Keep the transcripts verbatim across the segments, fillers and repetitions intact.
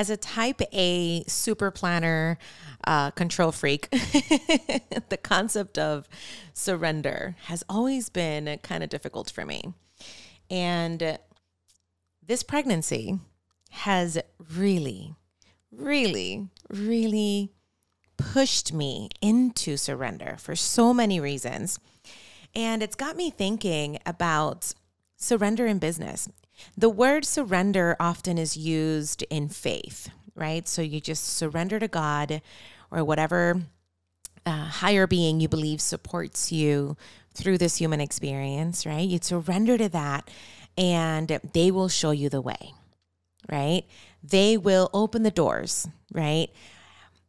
as a type A super planner, uh, control freak, the concept of surrender has always been kind of difficult for me. And this pregnancy has really, really, really pushed me into surrender for so many reasons. And it's got me thinking about surrender in business. The word surrender often is used in faith, right? So you just surrender to God or whatever uh, higher being you believe supports you through this human experience, right? You surrender to that and they will show you the way, right? They will open the doors, right?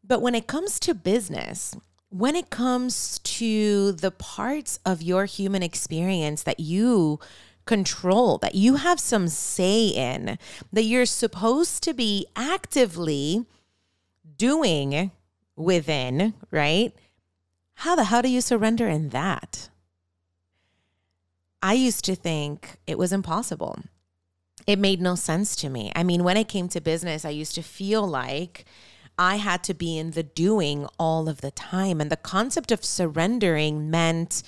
But when it comes to business, when it comes to the parts of your human experience that you control, that you have some say in, that you're supposed to be actively doing within, right? How the hell do you surrender in that? I used to think it was impossible. It made no sense to me. I mean, when it came to business, I used to feel like I had to be in the doing all of the time. And the concept of surrendering meant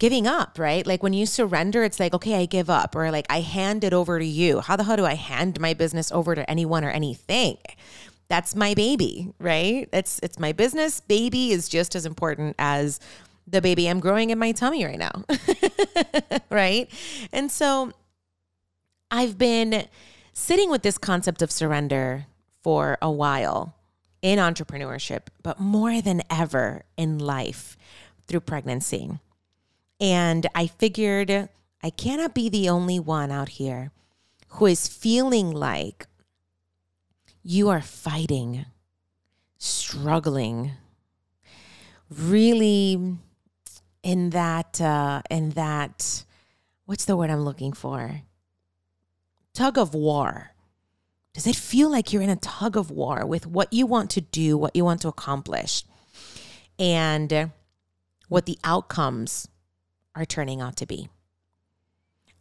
giving up, right? Like when you surrender, it's like, okay, I give up, or like I hand it over to you. How the hell do I hand my business over to anyone or anything? That's my baby, right? It's, it's my business. Baby is just as important as the baby I'm growing in my tummy right now, right? And so I've been sitting with this concept of surrender for a while in entrepreneurship, but more than ever in life through pregnancy. And I figured I cannot be the only one out here who is feeling like you are fighting, struggling, really in that, uh, in that, what's the word I'm looking for? Tug of war. Does it feel like you're in a tug of war with what you want to do, what you want to accomplish, and what the outcomes are turning out to be?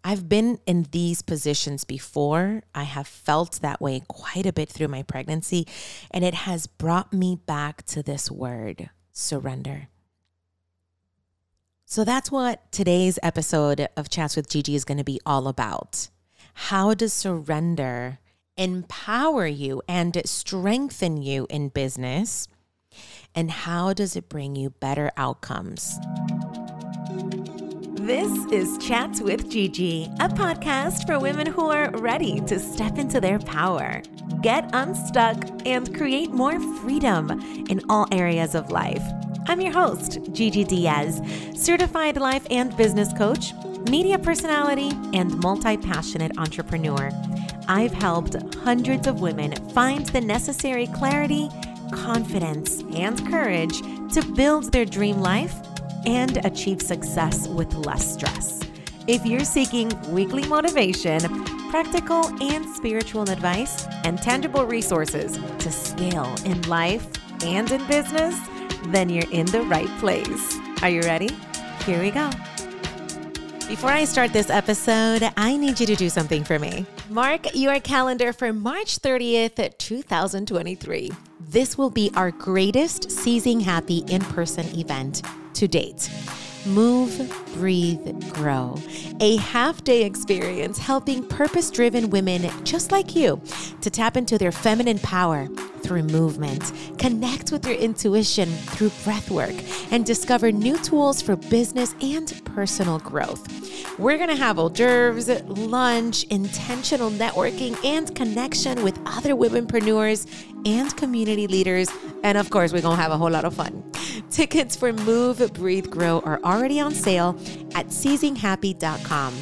I've been in these positions before. I have felt that way quite a bit through my pregnancy, and it has brought me back to this word, surrender. So that's what today's episode of Chats with Gigi is going to be all about. How does surrender empower you and strengthen you in business? And how does it bring you better outcomes? This is Chats with Gigi, a podcast for women who are ready to step into their power, get unstuck, and create more freedom in all areas of life. I'm your host, Gigi Diaz, certified life and business coach, media personality, and multi-passionate entrepreneur. I've helped hundreds of women find the necessary clarity, confidence, and courage to build their dream life and achieve success with less stress. If you're seeking weekly motivation, practical and spiritual advice, and tangible resources to scale in life and in business, then you're in the right place. Are you ready? Here we go. Before I start this episode, I need you to do something for me. Mark your calendar for March thirtieth, twenty twenty-three. This will be our greatest Seizing Happy in-person event to date. Move, breathe, grow. A half-day experience helping purpose-driven women just like you to tap into their feminine power through movement, connect with your intuition through breathwork, and discover new tools for business and personal growth. We're going to have hors d'oeuvres, lunch, intentional networking, and connection with other womenpreneurs and community leaders. And of course, we're going to have a whole lot of fun. Tickets for Move, Breathe, Grow are already on sale at seizing happy dot com.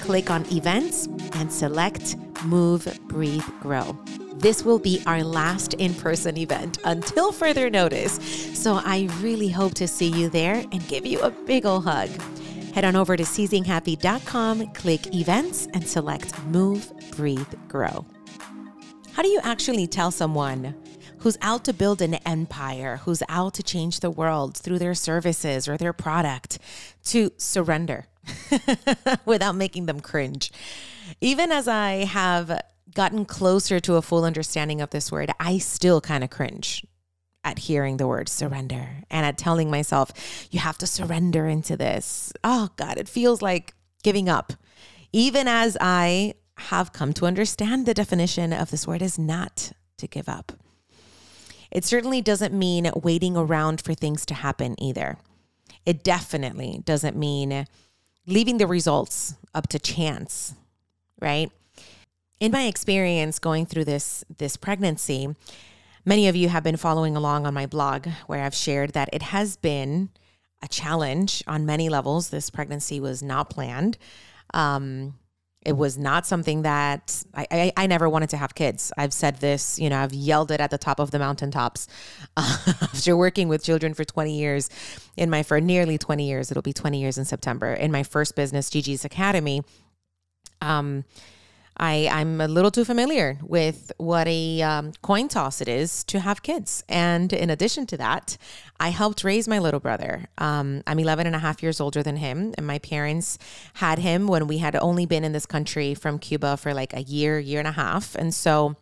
Click on events and select Move, Breathe, Grow. This will be our last in-person event until further notice. So I really hope to see you there and give you a big ol' hug. Head on over to seizing happy dot com, click events, and select Move, Breathe, Grow. How do you actually tell someone who's out to build an empire, who's out to change the world through their services or their product, to surrender without making them cringe? Even as I have gotten closer to a full understanding of this word, I still kind of cringe at hearing the word surrender and at telling myself, you have to surrender into this. Oh God, it feels like giving up. Even as I have come to understand the definition of this word is not to give up. It certainly doesn't mean waiting around for things to happen either. It definitely doesn't mean leaving the results up to chance, right? In my experience going through this, this pregnancy, many of you have been following along on my blog where I've shared that it has been a challenge on many levels. This pregnancy was not planned. Um, it was not something that I, I, I never wanted to have kids. I've said this, you know, I've yelled it at the top of the mountaintops uh, after working with children for twenty years in my, for nearly twenty years, it'll be twenty years in September, in my first business, Gigi's Academy. Um, I, I'm a little too familiar with what a um, coin toss it is to have kids. And in addition to that, I helped raise my little brother. Um, I'm eleven and a half years older than him. And my parents had him when we had only been in this country from Cuba for like a year, year and a half. And so,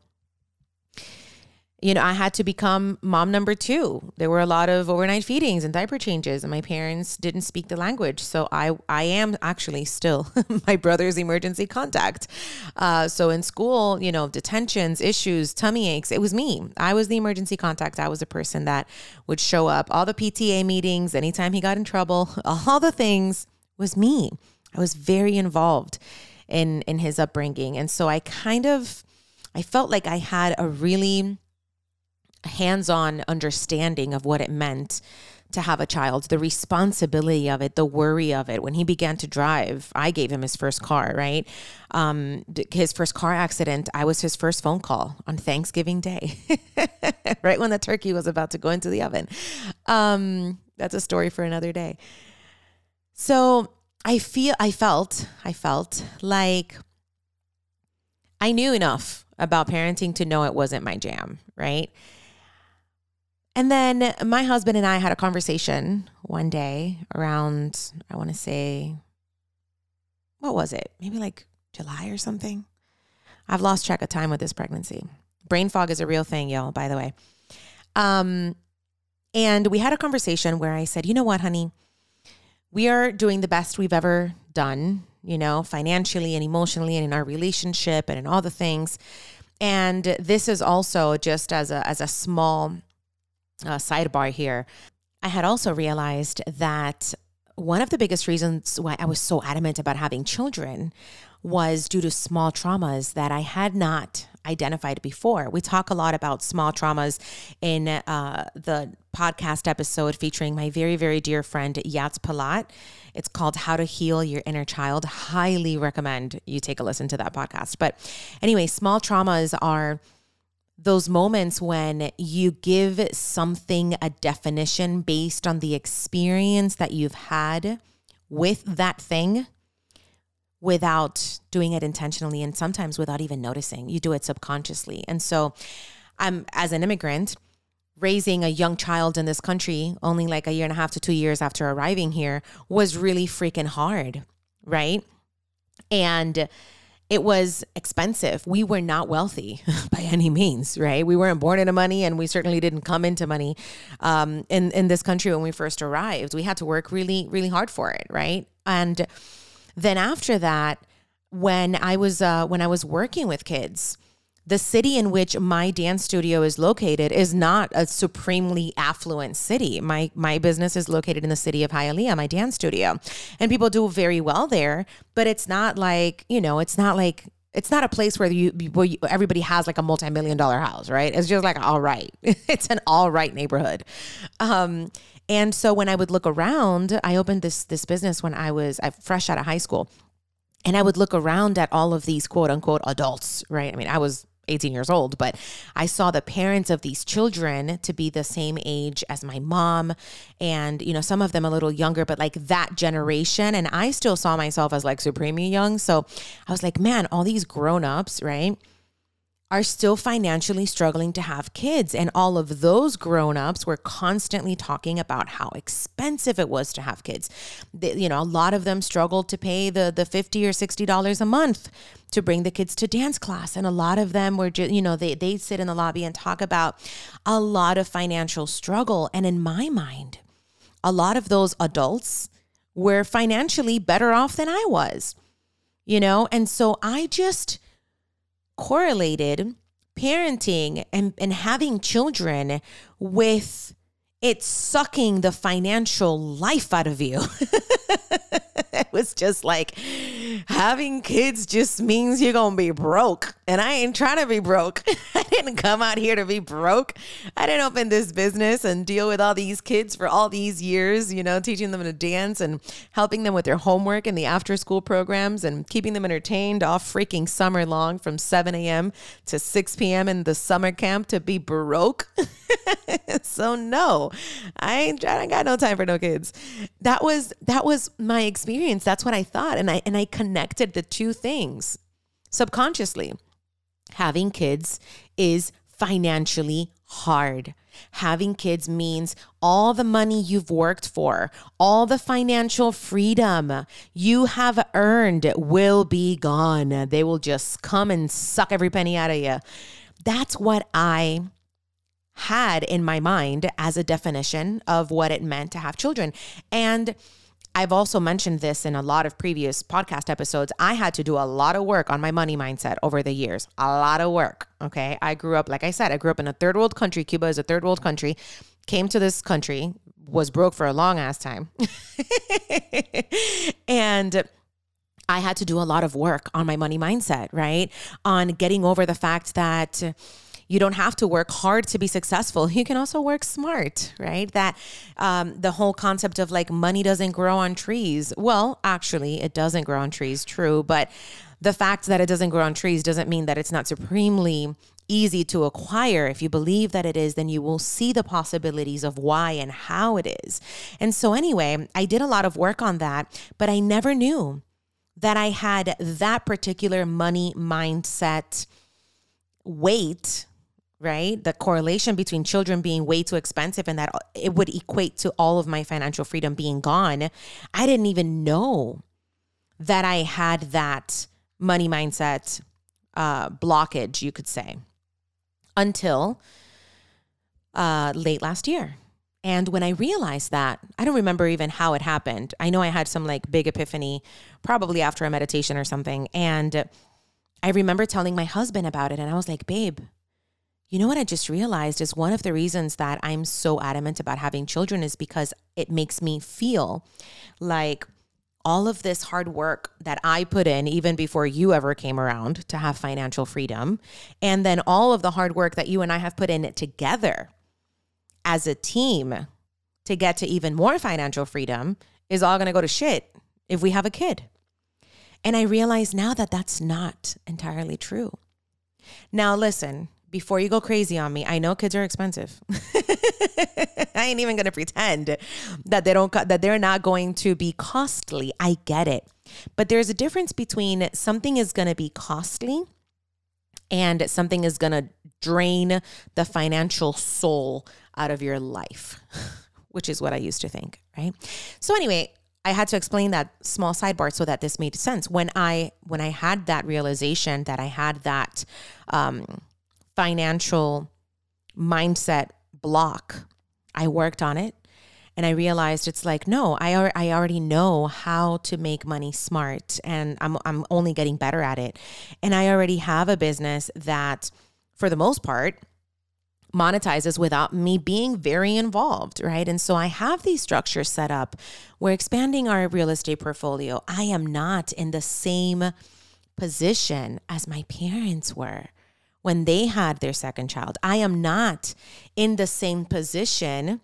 you know, I had to become mom number two. There were a lot of overnight feedings and diaper changes, and my parents didn't speak the language. So I, I am actually still my brother's emergency contact. Uh, so in school, you know, detentions, issues, tummy aches, it was me. I was the emergency contact. I was the person that would show up. All the P T A meetings, anytime he got in trouble, all the things was me. I was very involved in, in his upbringing. And so I kind of, I felt like I had a really hands-on understanding of what it meant to have a child, the responsibility of it, the worry of it. When he began to drive, I gave him his first car, right? Um, his first car accident, I was his first phone call on Thanksgiving Day, right when the turkey was about to go into the oven. Um, that's a story for another day. So I feel, I felt, I felt like I knew enough about parenting to know it wasn't my jam, right? And then my husband and I had a conversation one day around, I want to say, what was it? Maybe like July or something. I've lost track of time with this pregnancy. Brain fog is a real thing, y'all, by the way. Um, and we had a conversation where I said, you know what, honey, we are doing the best we've ever done, you know, financially and emotionally and in our relationship and in all the things. And this is also just as a, as a small Uh, sidebar here. I had also realized that one of the biggest reasons why I was so adamant about having children was due to small traumas that I had not identified before. We talk a lot about small traumas in uh, the podcast episode featuring my very, very dear friend, Yats Palat. It's called How to Heal Your Inner Child. Highly recommend you take a listen to that podcast. But anyway, small traumas are those moments when you give something a definition based on the experience that you've had with that thing without doing it intentionally and sometimes without even noticing. You do it subconsciously. And so I'm, as an immigrant, raising a young child in this country only like a year and a half to two years after arriving here was really freaking hard, right? And it was expensive. We were not wealthy by any means, right? We weren't born into money, and we certainly didn't come into money um, in, in this country when we first arrived. We had to work really, really hard for it, right? And then after that, when I was uh, when I was working with kids, the city in which my dance studio is located is not a supremely affluent city. My my business is located in the city of Hialeah, my dance studio. And people do very well there, but it's not like, you know, it's not like, it's not a place where you, where you everybody has like a multi-million dollar house, right? It's just like, all right. It's an all right neighborhood. Um, and so when I would look around, I opened this this business when I was I, fresh out of high school. And I would look around at all of these quote unquote adults, right? I mean, I was eighteen years old, but I saw the parents of these children to be the same age as my mom and, you know, some of them a little younger, but like that generation. And I still saw myself as like supremely young. So I was like, man, all these grown-ups, right, are still financially struggling to have kids. And all of those grown-ups were constantly talking about how expensive it was to have kids. They, you know, a lot of them struggled to pay the, the fifty or sixty dollars a month to bring the kids to dance class. And a lot of them were just, you know, they, they sit in the lobby and talk about a lot of financial struggle. And in my mind, a lot of those adults were financially better off than I was, you know? And so I just correlated parenting and, and having children with it sucking the financial life out of you. It was just like, having kids just means you're going to be broke. And I ain't trying to be broke. I didn't come out here to be broke. I didn't open this business and deal with all these kids for all these years, you know, teaching them to dance and helping them with their homework and the after school programs and keeping them entertained all freaking summer long from seven a.m. to six p.m. in the summer camp to be broke. So no, I ain't, I ain't got no time for no kids. That was, that was my experience. That's what I thought. And I, and I connected the two things subconsciously. Having kids is financially hard. Having kids means all the money you've worked for, all the financial freedom you have earned will be gone. They will just come and suck every penny out of you. That's what I had in my mind as a definition of what it meant to have children. And I've also mentioned this in a lot of previous podcast episodes. I had to do a lot of work on my money mindset over the years. A lot of work. Okay. I grew up, like I said, I grew up in a third world country. Cuba is a third world country. Came to this country, was broke for a long ass time. And I had to do a lot of work on my money mindset, right? On getting over the fact that you don't have to work hard to be successful. You can also work smart, right? That um, the whole concept of like money doesn't grow on trees. Well, actually it doesn't grow on trees. True. But the fact that it doesn't grow on trees doesn't mean that it's not supremely easy to acquire. If you believe that it is, then you will see the possibilities of why and how it is. And so anyway, I did a lot of work on that, but I never knew that I had that particular money mindset weight, right? The correlation between children being way too expensive and that it would equate to all of my financial freedom being gone. I didn't even know that I had that money mindset uh, blockage, you could say, until uh, late last year. And when I realized that, I don't remember even how it happened. I know I had some like big epiphany, probably after a meditation or something. And I remember telling my husband about it and I was like, babe, you know what I just realized is one of the reasons that I'm so adamant about having children is because it makes me feel like all of this hard work that I put in even before you ever came around to have financial freedom, and then all of the hard work that you and I have put in it together as a team to get to even more financial freedom is all going to go to shit if we have a kid. And I realize now that that's not entirely true. Now, listen, before you go crazy on me, I know kids are expensive. I ain't even going to pretend that they don't, that they're not going to be costly. I get it. But there's a difference between something is going to be costly and something is going to drain the financial soul out of your life, which is what I used to think, right? So anyway, I had to explain that small sidebar so that this made sense. When I, when I had that realization that I had that, um, financial mindset block, I worked on it and I realized it's like, no, I ar- I already know how to make money smart and I'm I'm only getting better at it. And I already have a business that for the most part monetizes without me being very involved, right? And so I have these structures set up. We're expanding our real estate portfolio. I am not in the same position as my parents were when they had their second child. I am not in the same position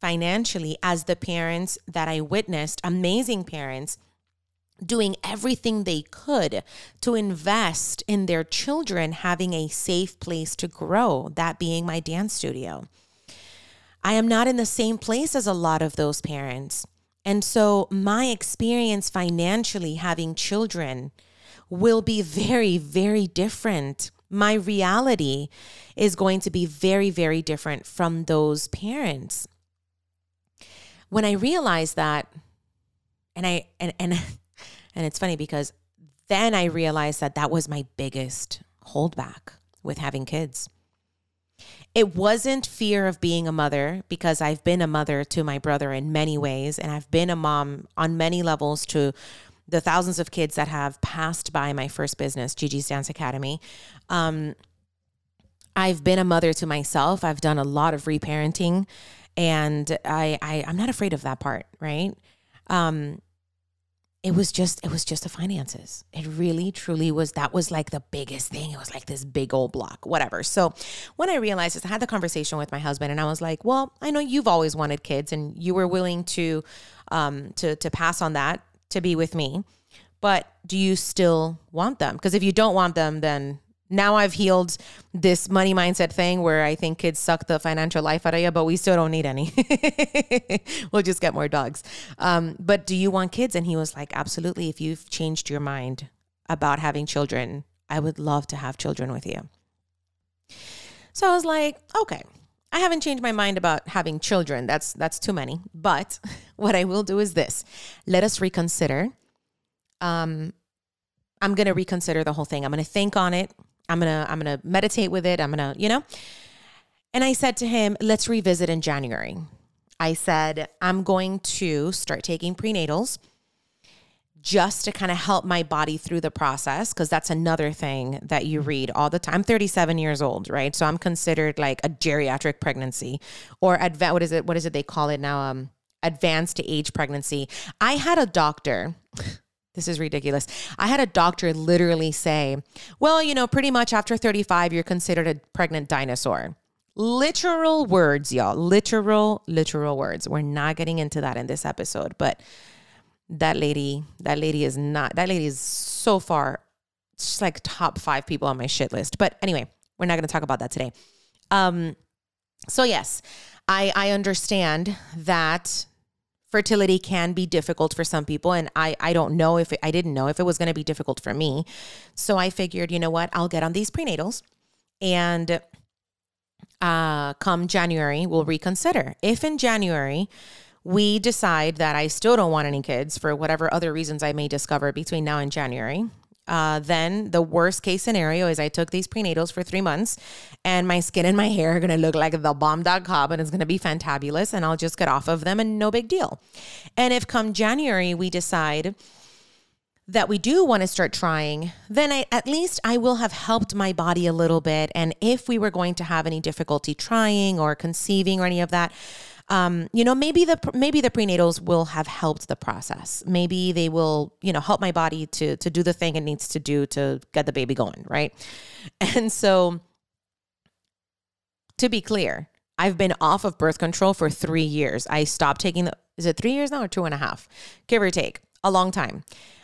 financially as the parents that I witnessed, amazing parents doing everything they could to invest in their children having a safe place to grow, that being my dance studio. I am not in the same place as a lot of those parents. And so my experience financially having children will be very, very different my reality is going to be very, very different from those parents. When I realized that, and I and and and it's funny because then I realized that that was my biggest holdback with having kids. It wasn't fear of being a mother, because I've been a mother to my brother in many ways, and I've been a mom on many levels to the thousands of kids that have passed by my first business, Gigi's Dance Academy. Um, I've been a mother to myself. I've done a lot of reparenting, and I, I I'm not afraid of that part, right? Um, it was just it was just the finances. It really, truly was. That was like the biggest thing. It was like this big old block, whatever. So when I realized this, I had the conversation with my husband, and I was like, "Well, I know you've always wanted kids, and you were willing to um to to pass on that to be with me, but do you still want them? Because if you don't want them, then." Now I've healed this money mindset thing where I think kids suck the financial life out of you, but we still don't need any. We'll just get more dogs. Um, but do you want kids? And he was like, absolutely. If you've changed your mind about having children, I would love to have children with you. So I was like, okay, I haven't changed my mind about having children. That's, that's too many. But what I will do is this. Let us reconsider. Um, I'm going to reconsider the whole thing. I'm going to think on it. I'm going to, I'm going to meditate with it. I'm going to, you know, and I said to him, let's revisit in January. I said, I'm going to start taking prenatals just to kind of help my body through the process. Cause that's another thing that you read all the time. I'm thirty-seven years old, right? So I'm considered like a geriatric pregnancy or adva- what is it? What is it they call it now? Um, advanced age pregnancy. I had a doctor This is ridiculous. I had a doctor literally say, well, you know, pretty much after thirty-five, you're considered a pregnant dinosaur. Literal words, y'all. Literal, literal words. We're not getting into that in this episode, but that lady, that lady is not, that lady is so far, just like top five people on my shit list. But anyway, we're not going to talk about that today. Um, so yes, I, I understand that fertility can be difficult for some people. And I, I don't know if it, I didn't know if it was going to be difficult for me. So I figured, you know what, I'll get on these prenatals and uh, come January, we'll reconsider. If in January we decide that I still don't want any kids for whatever other reasons I may discover between now and January, uh, then the worst case scenario is I took these prenatals for three months and my skin and my hair are going to look like the bomb dot com and it's going to be fantabulous and I'll just get off of them and no big deal. And if come January, we decide that we do want to start trying, then I, at least I will have helped my body a little bit. And if we were going to have any difficulty trying or conceiving or any of that, Um, you know, maybe the, maybe the prenatals will have helped the process. Maybe they will, you know, help my body to, to do the thing it needs to do to get the baby going. Right. And so to be clear, I've been off of birth control for three years. I stopped taking the, is it three years now or two and a half? Give or take a long time.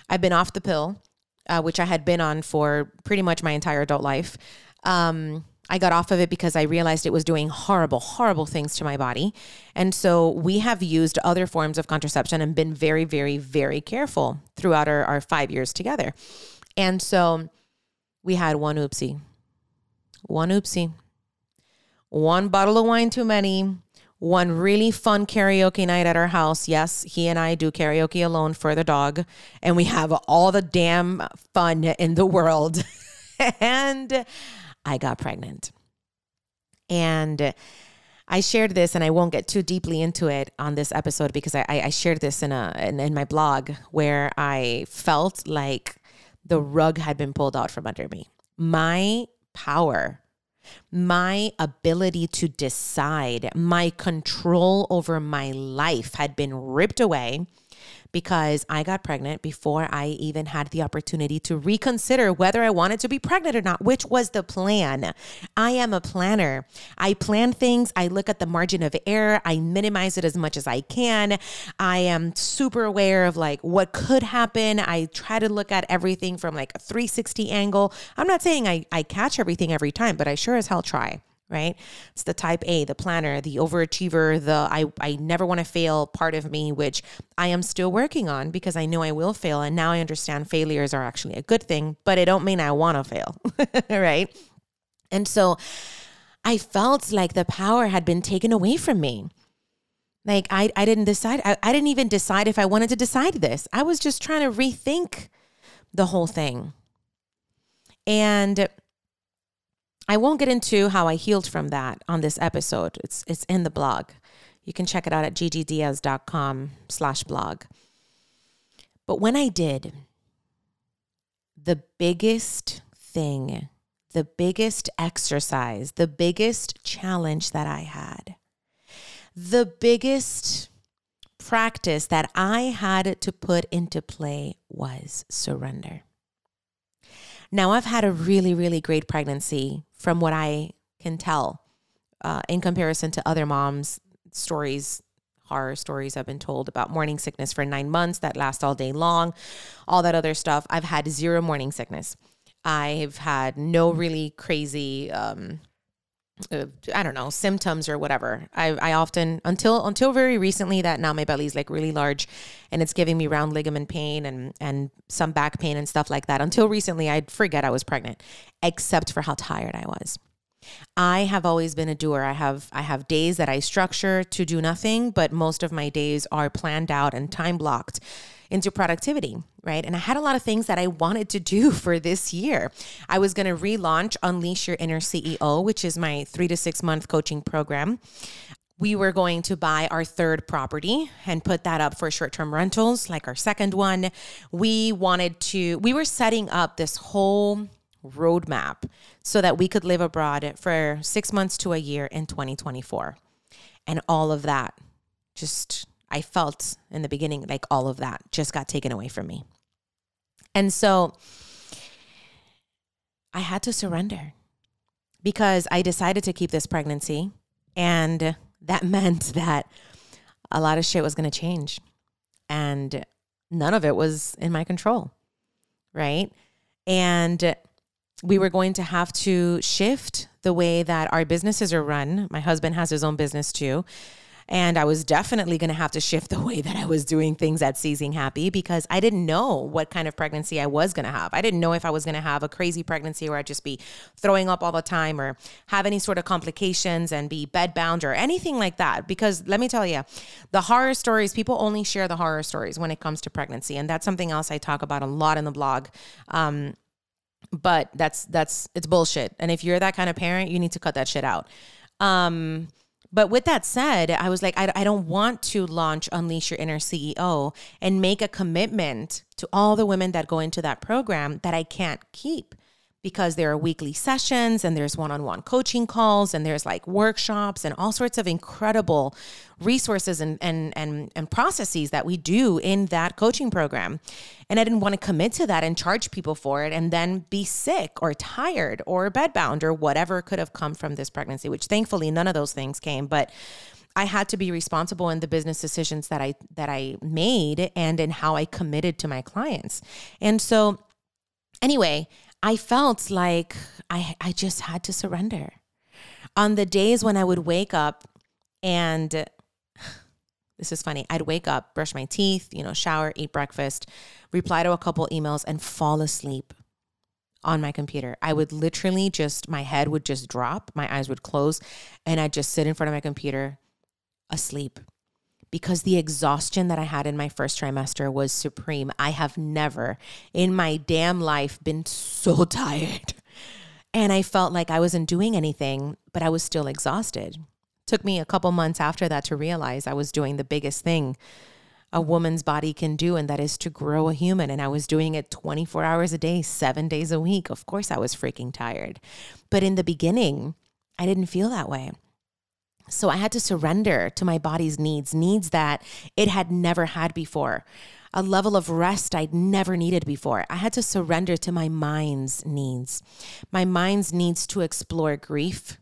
I've been off the pill, uh, which I had been on for pretty much my entire adult life. Um, I got off of it because I realized it was doing horrible, horrible things to my body. And so we have used other forms of contraception and been very, very, very careful throughout our, our five years together. And so we had one oopsie, one oopsie, one bottle of wine too many, one really fun karaoke night at our house. Yes, he and I do karaoke alone for the dog, and we have all the damn fun in the world. And I got pregnant. And I shared this, and I won't get too deeply into it on this episode because I, I shared this in a in, in my blog where I felt like the rug had been pulled out from under me. My power, my ability to decide, my control over my life had been ripped away because I got pregnant before I even had the opportunity to reconsider whether I wanted to be pregnant or not, which was the plan. I am a planner. I plan things. I look at the margin of error. I minimize it as much as I can. I am super aware of like what could happen. I try to look at everything from like a three sixty angle. I'm not saying I, I catch everything every time, but I sure as hell try. Right? It's the type A, the planner, the overachiever, the I, I never want to fail part of me, which I am still working on because I know I will fail. And now I understand failures are actually a good thing, but it don't mean I want to fail, right? And so I felt like the power had been taken away from me. Like I, I didn't decide. I, I didn't even decide if I wanted to decide this. I was just trying to rethink the whole thing. And I won't get into how I healed from that on this episode. It's it's in the blog. You can check it out at gigidiaz dot com slash blog. But when I did, the biggest thing, the biggest exercise, the biggest challenge that I had, the biggest practice that I had to put into play was surrender. Now, I've had a really, really great pregnancy from what I can tell uh, in comparison to other moms' stories, horror stories I've been told about morning sickness for nine months that last all day long, all that other stuff. I've had zero morning sickness. I've had no really crazy, um, uh, I don't know, symptoms or whatever. I, I often, until until very recently, that now my belly's like really large and it's giving me round ligament pain and, and some back pain and stuff like that. Until recently, I'd forget I was pregnant, except for how tired I was. I have always been a doer. I have I have days that I structure to do nothing, but most of my days are planned out and time blocked into productivity, right? And I had a lot of things that I wanted to do for this year. I was going to relaunch Unleash Your Inner C E O, which is my three to six month coaching program. We were going to buy our third property and put that up for short-term rentals, like our second one. We wanted to, we were setting up this whole roadmap so that we could live abroad for six months to a year in twenty twenty-four. And all of that just, I felt in the beginning, like all of that just got taken away from me. And so I had to surrender because I decided to keep this pregnancy. And that meant that a lot of shit was going to change and none of it was in my control. Right. And we were going to have to shift the way that our businesses are run. My husband has his own business too. And I was definitely going to have to shift the way that I was doing things at Seizing Happy because I didn't know what kind of pregnancy I was going to have. I didn't know if I was going to have a crazy pregnancy where I'd just be throwing up all the time or have any sort of complications and be bedbound or anything like that. Because let me tell you, the horror stories, people only share the horror stories when it comes to pregnancy. And that's something else I talk about a lot in the blog. Um, but that's, that's, it's bullshit. And if you're that kind of parent, you need to cut that shit out. Um, But with that said, I was like, I, I don't want to launch Unleash Your Inner C E O and make a commitment to all the women that go into that program that I can't keep because there are weekly sessions and there's one-on-one coaching calls and there's like workshops and all sorts of incredible resources and and and, and processes that we do in that coaching program. And I didn't want to commit to that and charge people for it and then be sick or tired or bedbound or whatever could have come from this pregnancy, which thankfully none of those things came. But I had to be responsible in the business decisions that I that I made and in how I committed to my clients. And so anyway, I felt like I, I just had to surrender. On the days when I would wake up and, this is funny, I'd wake up, brush my teeth, you know, shower, eat breakfast, reply to a couple emails and fall asleep on my computer. I would literally just, my head would just drop, my eyes would close and I'd just sit in front of my computer asleep because the exhaustion that I had in my first trimester was supreme. I have never in my damn life been so tired. And I felt like I wasn't doing anything, but I was still exhausted. Took me a couple months after that to realize I was doing the biggest thing a woman's body can do, and that is to grow a human. And I was doing it twenty-four hours a day, seven days a week. Of course, I was freaking tired. But in the beginning, I didn't feel that way. So I had to surrender to my body's needs, needs that it had never had before, a level of rest I'd never needed before. I had to surrender to my mind's needs, my mind's needs to explore grief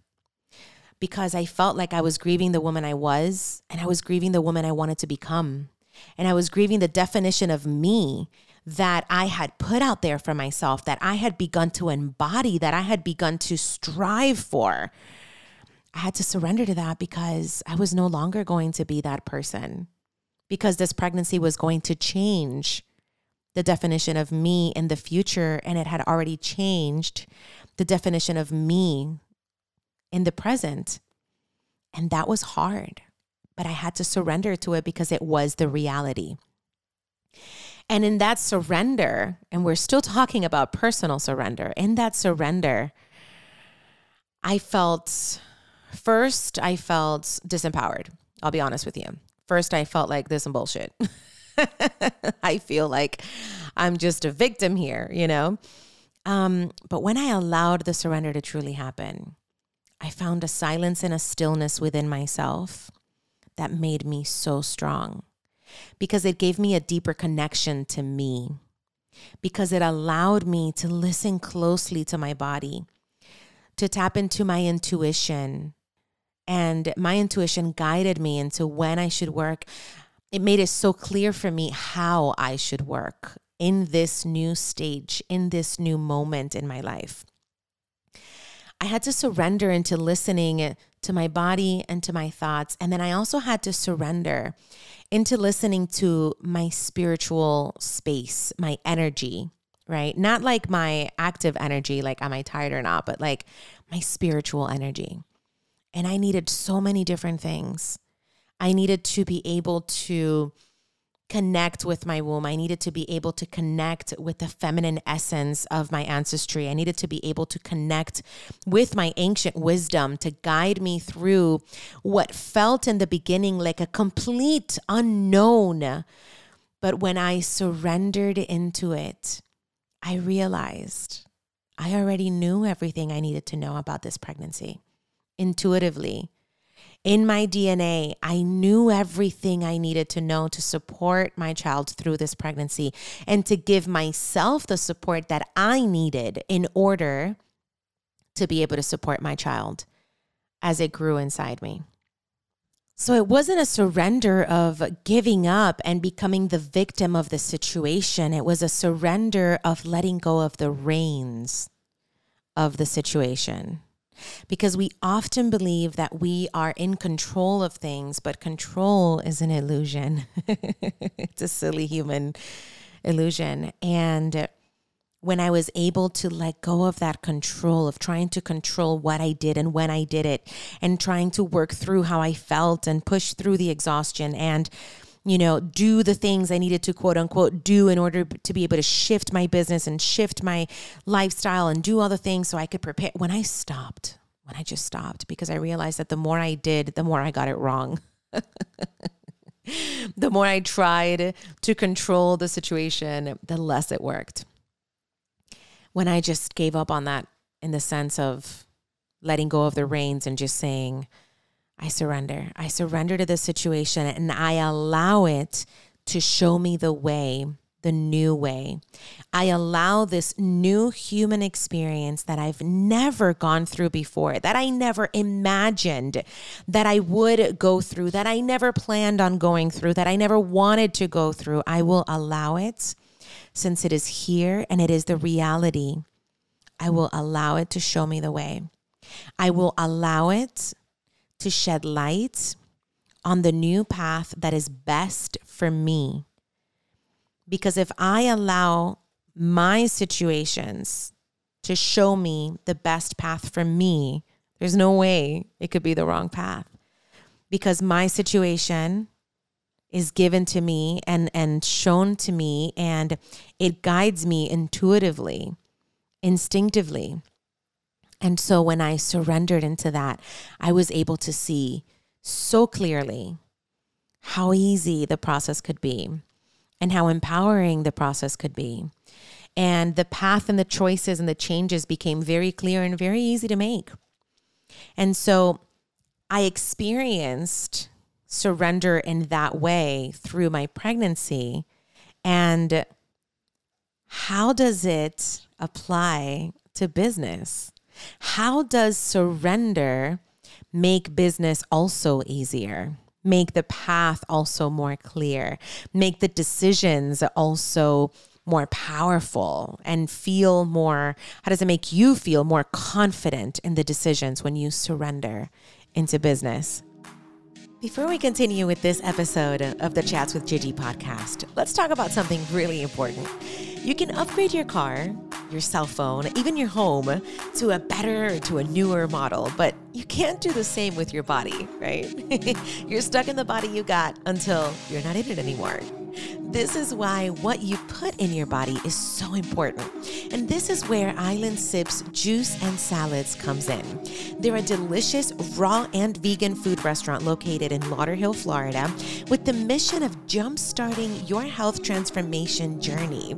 because I felt like I was grieving the woman I was and I was grieving the woman I wanted to become. And I was grieving the definition of me that I had put out there for myself, that I had begun to embody, that I had begun to strive for. I had to surrender to that because I was no longer going to be that person because this pregnancy was going to change the definition of me in the future. And it had already changed the definition of me in the present. And that was hard, but I had to surrender to it because it was the reality. And in that surrender, and we're still talking about personal surrender, in that surrender, I felt, first, I felt disempowered. I'll be honest with you. First, I felt like this and bullshit. I feel like I'm just a victim here, you know? Um, but when I allowed the surrender to truly happen, I found a silence and a stillness within myself that made me so strong, because it gave me a deeper connection to me, because it allowed me to listen closely to my body, to tap into my intuition. And my intuition guided me into when I should work. It made it so clear for me how I should work in this new stage, in this new moment in my life. I had to surrender into listening to my body and to my thoughts. And then I also had to surrender into listening to my spiritual space, my energy, right? Not like my active energy, like am I tired or not, but like my spiritual energy. And I needed so many different things. I needed to be able to connect with my womb. I needed to be able to connect with the feminine essence of my ancestry. I needed to be able to connect with my ancient wisdom to guide me through what felt in the beginning like a complete unknown. But when I surrendered into it, I realized I already knew everything I needed to know about this pregnancy intuitively. In my D N A, I knew everything I needed to know to support my child through this pregnancy and to give myself the support that I needed in order to be able to support my child as it grew inside me. So it wasn't a surrender of giving up and becoming the victim of the situation. It was a surrender of letting go of the reins of the situation. Because we often believe that we are in control of things, but control is an illusion. It's a silly human illusion. And when I was able to let go of that control, of trying to control what I did and when I did it, and trying to work through how I felt and push through the exhaustion and, you know, do the things I needed to, quote unquote, do in order to be able to shift my business and shift my lifestyle and do all the things so I could prepare. When I stopped, when I just stopped, because I realized that the more I did, the more I got it wrong. The more I tried to control the situation, the less it worked. When I just gave up on that, in the sense of letting go of the reins and just saying, I surrender. I surrender to this situation and I allow it to show me the way, the new way. I allow this new human experience that I've never gone through before, that I never imagined that I would go through, that I never planned on going through, that I never wanted to go through. I will allow it since it is here and it is the reality. I will allow it to show me the way. I will allow it to shed light on the new path that is best for me. Because if I allow my situations to show me the best path for me, there's no way it could be the wrong path. Because my situation is given to me and, and shown to me, and it guides me intuitively, instinctively. And so when I surrendered into that, I was able to see so clearly how easy the process could be and how empowering the process could be. And the path and the choices and the changes became very clear and very easy to make. And so I experienced surrender in that way through my pregnancy. And how does it apply to business? How does surrender make business also easier, make the path also more clear, make the decisions also more powerful and feel more, how does it make you feel more confident in the decisions when you surrender into business? Before we continue with this episode of the Chats with Gigi podcast, let's talk about something really important. You can upgrade your car your cell phone, even your home, to a better, to a newer model. But you can't do the same with your body, right? You're stuck in the body you got until you're not in it anymore. This is why what you put in your body is so important. And this is where Island Sips Juice and Salads comes in. They're a delicious raw and vegan food restaurant located in Lauderhill, Florida, with the mission of jumpstarting your health transformation journey.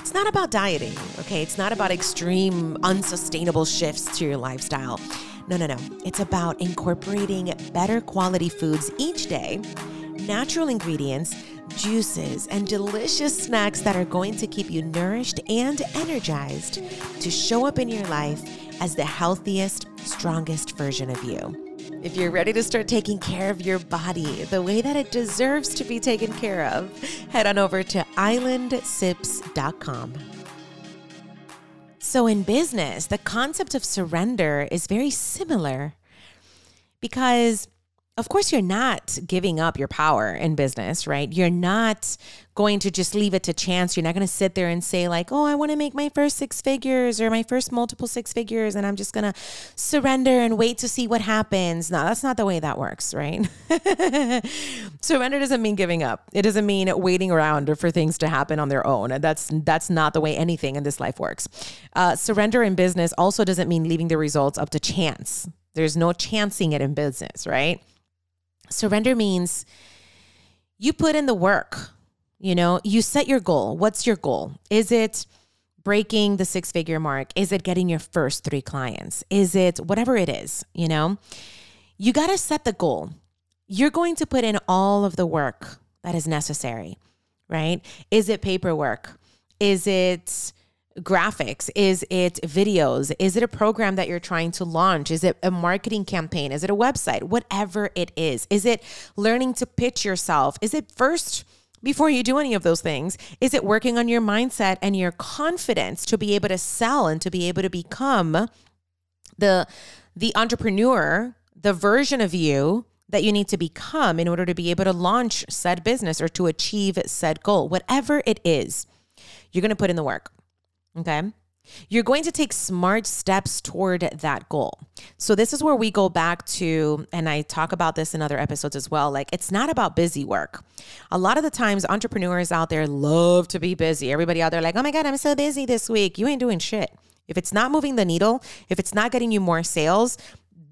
It's not about dieting, okay? It's not about extreme, unsustainable shifts to your lifestyle. No, no, no. It's about incorporating better quality foods each day, natural ingredients, juices, and delicious snacks that are going to keep you nourished and energized to show up in your life as the healthiest, strongest version of you. If you're ready to start taking care of your body the way that it deserves to be taken care of, head on over to island sips dot com. So in business, the concept of surrender is very similar because, of course, you're not giving up your power in business, right? You're not going to just leave it to chance. You're not going to sit there and say like, oh, I want to make my first six figures or my first multiple six figures and I'm just going to surrender and wait to see what happens. No, that's not the way that works, right? Surrender doesn't mean giving up. It doesn't mean waiting around for things to happen on their own. That's that's not the way anything in this life works. Uh, surrender in business also doesn't mean leaving the results up to chance. There's no chancing it in business, right? Surrender means you put in the work, you know, you set your goal. What's your goal? Is it breaking the six figure mark? Is it getting your first three clients? Is it whatever it is, you know, you got to set the goal. You're going to put in all of the work that is necessary, right? Is it paperwork? Is it graphics? Is it videos? Is it a program that you're trying to launch? Is it a marketing campaign? Is it a website? Whatever it is. Is it learning to pitch yourself? Is it first, before you do any of those things, is it working on your mindset and your confidence to be able to sell and to be able to become the, the entrepreneur, the version of you that you need to become in order to be able to launch said business or to achieve said goal? Whatever it is, you're going to put in the work. Okay. You're going to take smart steps toward that goal. So this is where we go back to, and I talk about this in other episodes as well. Like, it's not about busy work. A lot of the times entrepreneurs out there love to be busy. Everybody out there like, oh my God, I'm so busy this week. You ain't doing shit. If it's not moving the needle, if it's not getting you more sales,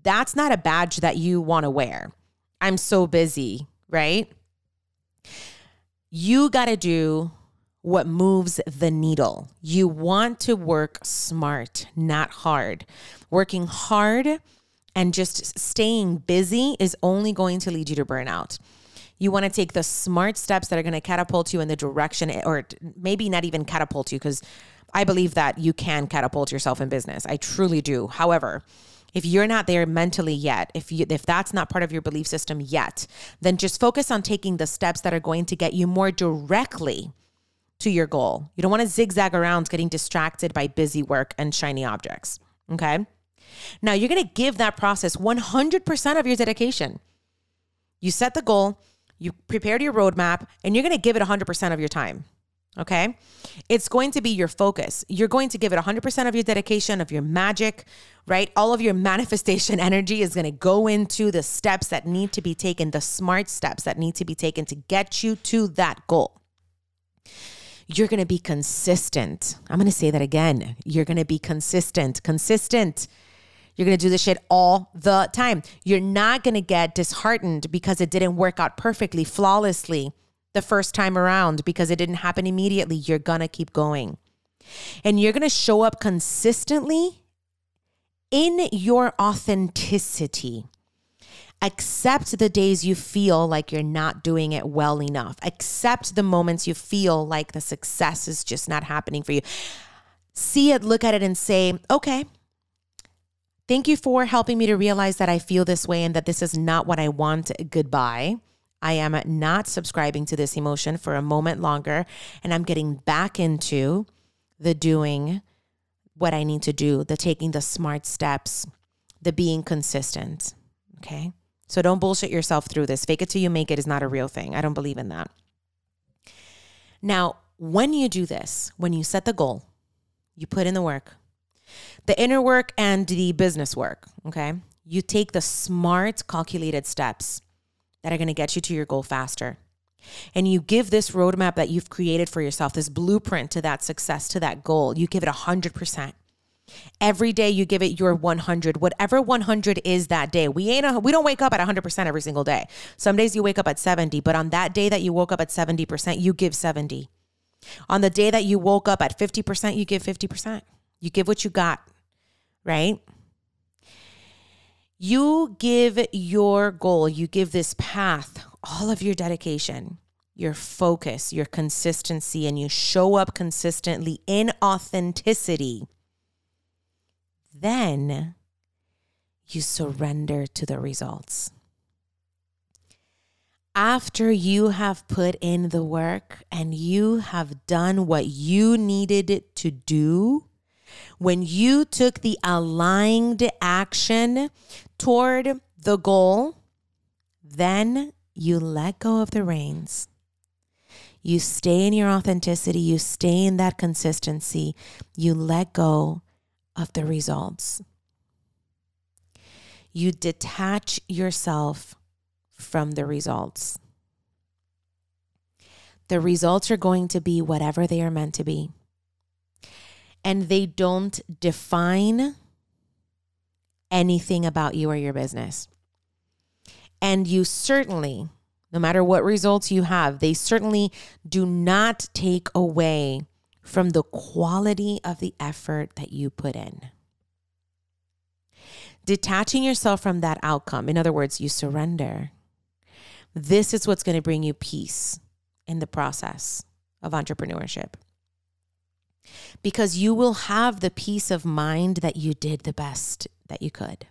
that's not a badge that you want to wear. I'm so busy, right? You got to do what moves the needle. You want to work smart, not hard. Working hard and just staying busy is only going to lead you to burnout. You want to take the smart steps that are going to catapult you in the direction, or maybe not even catapult you, because I believe that you can catapult yourself in business. I truly do. However, if you're not there mentally yet, if you, if that's not part of your belief system yet, then just focus on taking the steps that are going to get you more directly to your goal. You don't want to zigzag around getting distracted by busy work and shiny objects. Okay. Now you're going to give that process one hundred percent of your dedication. You set the goal, you prepared your roadmap, and you're going to give it one hundred percent of your time. Okay. It's going to be your focus. You're going to give it one hundred percent of your dedication, of your magic, right? All of your manifestation energy is going to go into the steps that need to be taken, the smart steps that need to be taken to get you to that goal. You're going to be consistent. I'm going to say that again. You're going to be consistent, consistent. You're going to do this shit all the time. You're not going to get disheartened because it didn't work out perfectly, flawlessly the first time around because it didn't happen immediately. You're going to keep going. And you're going to show up consistently in your authenticity. Accept the days you feel like you're not doing it well enough. Accept the moments you feel like the success is just not happening for you. See it, look at it, and say, okay, thank you for helping me to realize that I feel this way and that this is not what I want. Goodbye. I am not subscribing to this emotion for a moment longer, and I'm getting back into the doing what I need to do, the taking the smart steps, the being consistent. Okay. So don't bullshit yourself through this. Fake it till you make it is not a real thing. I don't believe in that. Now, when you do this, when you set the goal, You put in the work, the inner work and the business work, okay? You take the smart, calculated steps that are going to get you to your goal faster. And you give this roadmap that you've created for yourself, this blueprint to that success, to that goal. You give it one hundred percent. Every day you give it your one hundred, whatever one hundred is that day. We ain't a, we don't wake up at one hundred percent every single day. Some days you wake up at seventy, but on that day that you woke up at seventy percent, you give seventy. On the day that you woke up at fifty percent, you give fifty percent. You give what you got, right? You give your goal, you give this path all of your dedication, your focus, your consistency, and you show up consistently in authenticity. Then you surrender to the results. After you have put in the work and you have done what you needed to do, when you took the aligned action toward the goal, then you let go of the reins. You stay in your authenticity. You stay in that consistency. You let go of the results. You detach yourself from the results. The results are going to be whatever they are meant to be. And they don't define anything about you or your business. And you certainly, no matter what results you have, they certainly do not take away from the quality of the effort that you put in. Detaching yourself from that outcome, in other words, you surrender. This is what's going to bring you peace in the process of entrepreneurship. Because you will have the peace of mind that you did the best that you could,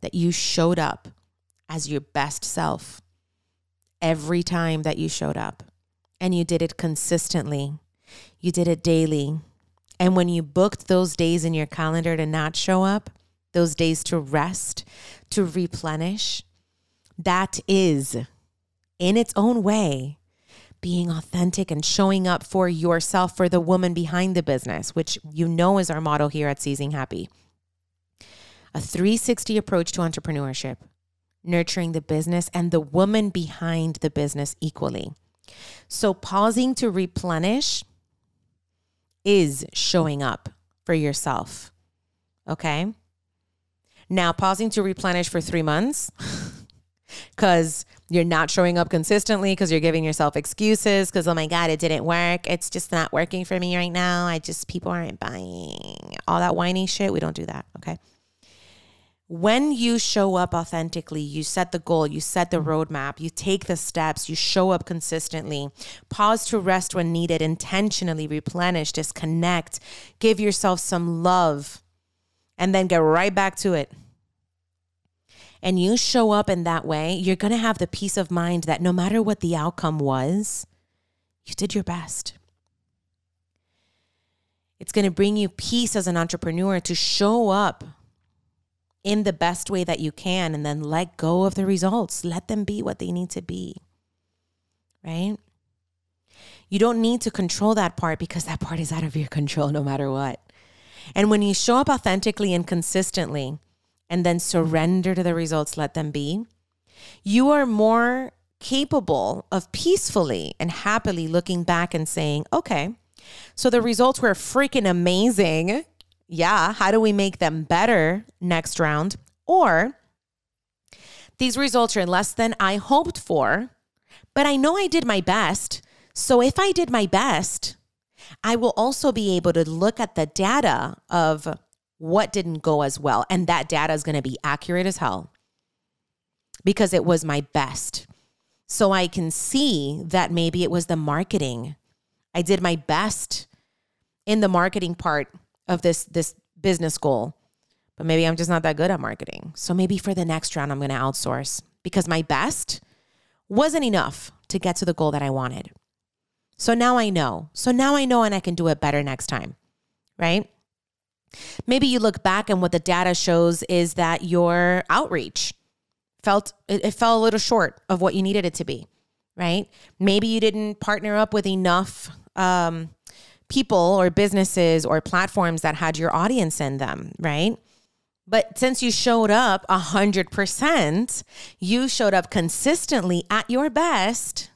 that you showed up as your best self every time that you showed up. And you did it consistently. You did it daily. And when you booked those days in your calendar to not show up, those days to rest, to replenish, that is, in its own way, being authentic and showing up for yourself, for the woman behind the business, which you know is our motto here at Seizing Happy. A three sixty approach to entrepreneurship, nurturing the business and the woman behind the business equally. So pausing to replenish is showing up for yourself, okay? Now, pausing to replenish for three months because you're not showing up consistently, because you're giving yourself excuses, because, oh my God, it didn't work. It's just not working for me right now. I just, people aren't buying. All that whiny shit, we don't do that, okay? When you show up authentically, you set the goal, you set the roadmap, you take the steps, you show up consistently, pause to rest when needed, intentionally replenish, disconnect, give yourself some love, and then get right back to it. And you show up in that way, you're going to have the peace of mind that no matter what the outcome was, you did your best. It's going to bring you peace as an entrepreneur to show up in the best way that you can, and then let go of the results. Let them be what they need to be, right? You don't need to control that part because that part is out of your control no matter what. And when you show up authentically and consistently and then surrender to the results, let them be, you are more capable of peacefully and happily looking back and saying, okay, so the results were freaking amazing. Yeah, how do we make them better next round? Or these results are less than I hoped for, but I know I did my best. So if I did my best, I will also be able to look at the data of what didn't go as well. And that data is going to be accurate as hell because it was my best. So I can see that maybe it was the marketing. I did my best in the marketing part of this this business goal, but maybe I'm just not that good at marketing. So maybe for the next round, I'm going to outsource because my best wasn't enough to get to the goal that I wanted. So now I know. So now I know and I can do it better next time, right? Maybe you look back and what the data shows is that your outreach felt, it, it fell a little short of what you needed it to be, right? Maybe you didn't partner up with enough um people or businesses or platforms that had your audience in them, right? But since you showed up one hundred percent, you showed up consistently at your best,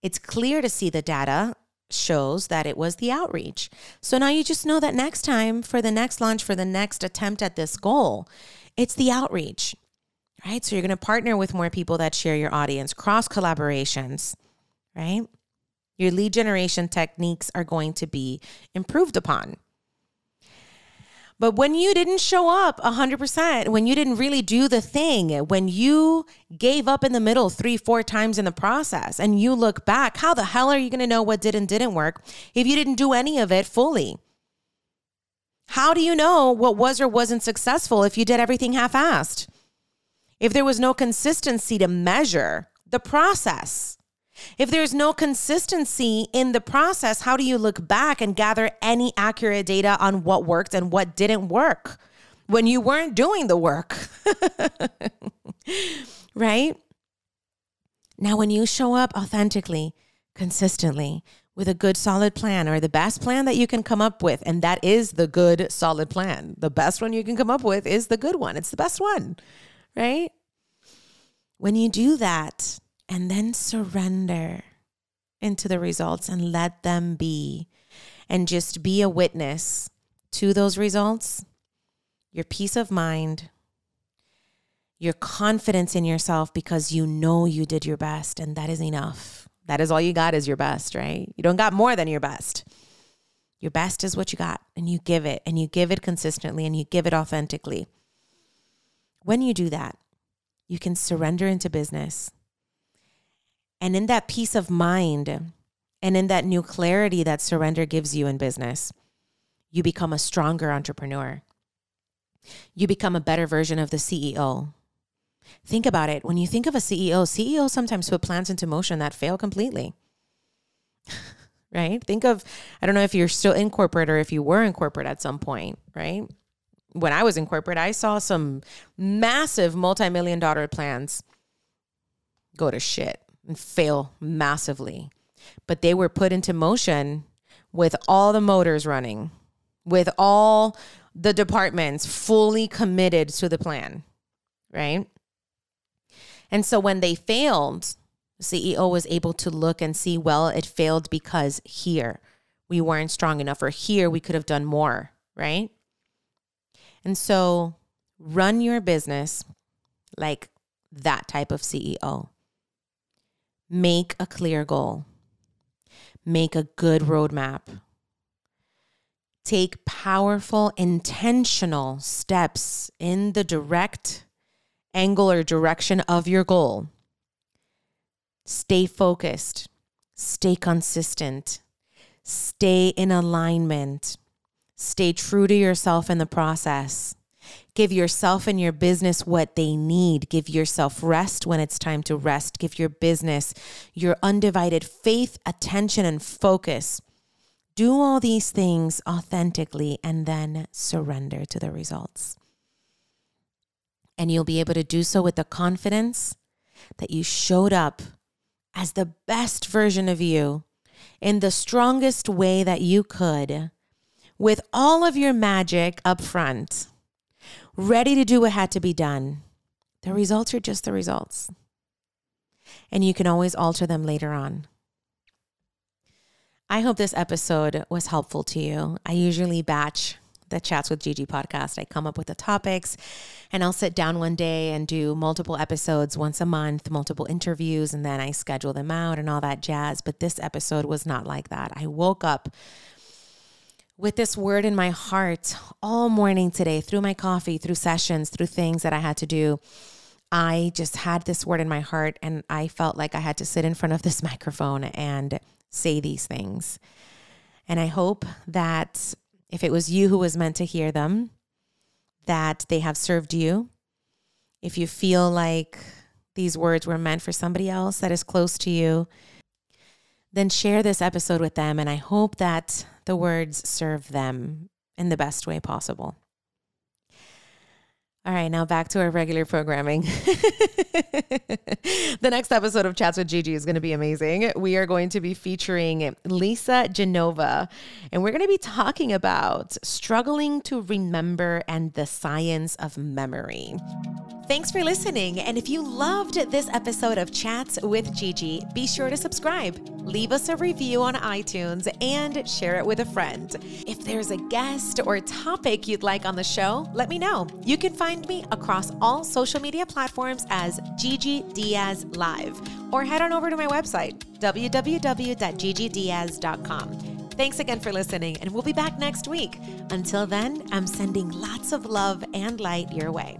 it's clear to see the data shows that it was the outreach. So now you just know that next time for the next launch, for the next attempt at this goal, it's the outreach, right? So you're going to partner with more people that share your audience, cross collaborations, right? Your lead generation techniques are going to be improved upon. But when you didn't show up one hundred percent, when you didn't really do the thing, when you gave up in the middle three, four times in the process and you look back, how the hell are you going to know what did and didn't work if you didn't do any of it fully? How do you know what was or wasn't successful if you did everything half-assed? If there was no consistency to measure the process, if there's no consistency in the process, how do you look back and gather any accurate data on what worked and what didn't work when you weren't doing the work, right? Now, when you show up authentically, consistently, with a good solid plan or the best plan that you can come up with, and that is the good solid plan. The best one you can come up with is the good one. It's the best one, right? When you do that, and then surrender into the results and let them be. And just be a witness to those results. Your peace of mind. Your confidence in yourself because you know you did your best. And that is enough. That is all you got is your best, right? You don't got more than your best. Your best is what you got. And you give it. And you give it consistently. And you give it authentically. When you do that, you can surrender into business. And in that peace of mind and in that new clarity that surrender gives you in business, you become a stronger entrepreneur. You become a better version of the C E O. Think about it. When you think of a C E O, C E Os sometimes put plans into motion that fail completely, right? Think of, I don't know if you're still in corporate or if you were in corporate at some point, right? When I was in corporate, I saw some massive multi-million dollar plans go to shit. And fail massively. But they were put into motion with all the motors running, with all the departments fully committed to the plan, right? And so when they failed, the C E O was able to look and see, well, it failed because here we weren't strong enough, or here we could have done more, right? And so run your business like that type of C E O. Make a clear goal. Make a good roadmap. Take powerful, intentional steps in the direct angle or direction of your goal. Stay focused. Stay consistent. Stay in alignment. Stay true to yourself in the process. Give yourself and your business what they need. Give yourself rest when it's time to rest. Give your business your undivided faith, attention, and focus. Do all these things authentically and then surrender to the results. And you'll be able to do so with the confidence that you showed up as the best version of you in the strongest way that you could with all of your magic up front. Ready to do what had to be done. The results are just the results. And you can always alter them later on. I hope this episode was helpful to you. I usually batch the Chats with Gigi podcast. I come up with the topics and I'll sit down one day and do multiple episodes once a month, multiple interviews, and then I schedule them out and all that jazz. But this episode was not like that. I woke up with this word in my heart all morning today, through my coffee, through sessions, through things that I had to do. I just had this word in my heart and I felt like I had to sit in front of this microphone and say these things. And I hope that if it was you who was meant to hear them, that they have served you. If you feel like these words were meant for somebody else that is close to you, then share this episode with them. And I hope that the words serve them in the best way possible. All right, now back to our regular programming. The next episode of Chats with Gigi is going to be amazing. We are going to be featuring Lisa Genova, and we're going to be talking about struggling to remember and the science of memory. Thanks for listening. And if you loved this episode of Chats with Gigi, be sure to subscribe, leave us a review on iTunes, and share it with a friend. If there's a guest or topic you'd like on the show, let me know. You can find me across all social media platforms as Gigi Diaz Live, or head on over to my website, w w w dot gigi diaz dot com. Thanks again for listening, and we'll be back next week. Until then, I'm sending lots of love and light your way.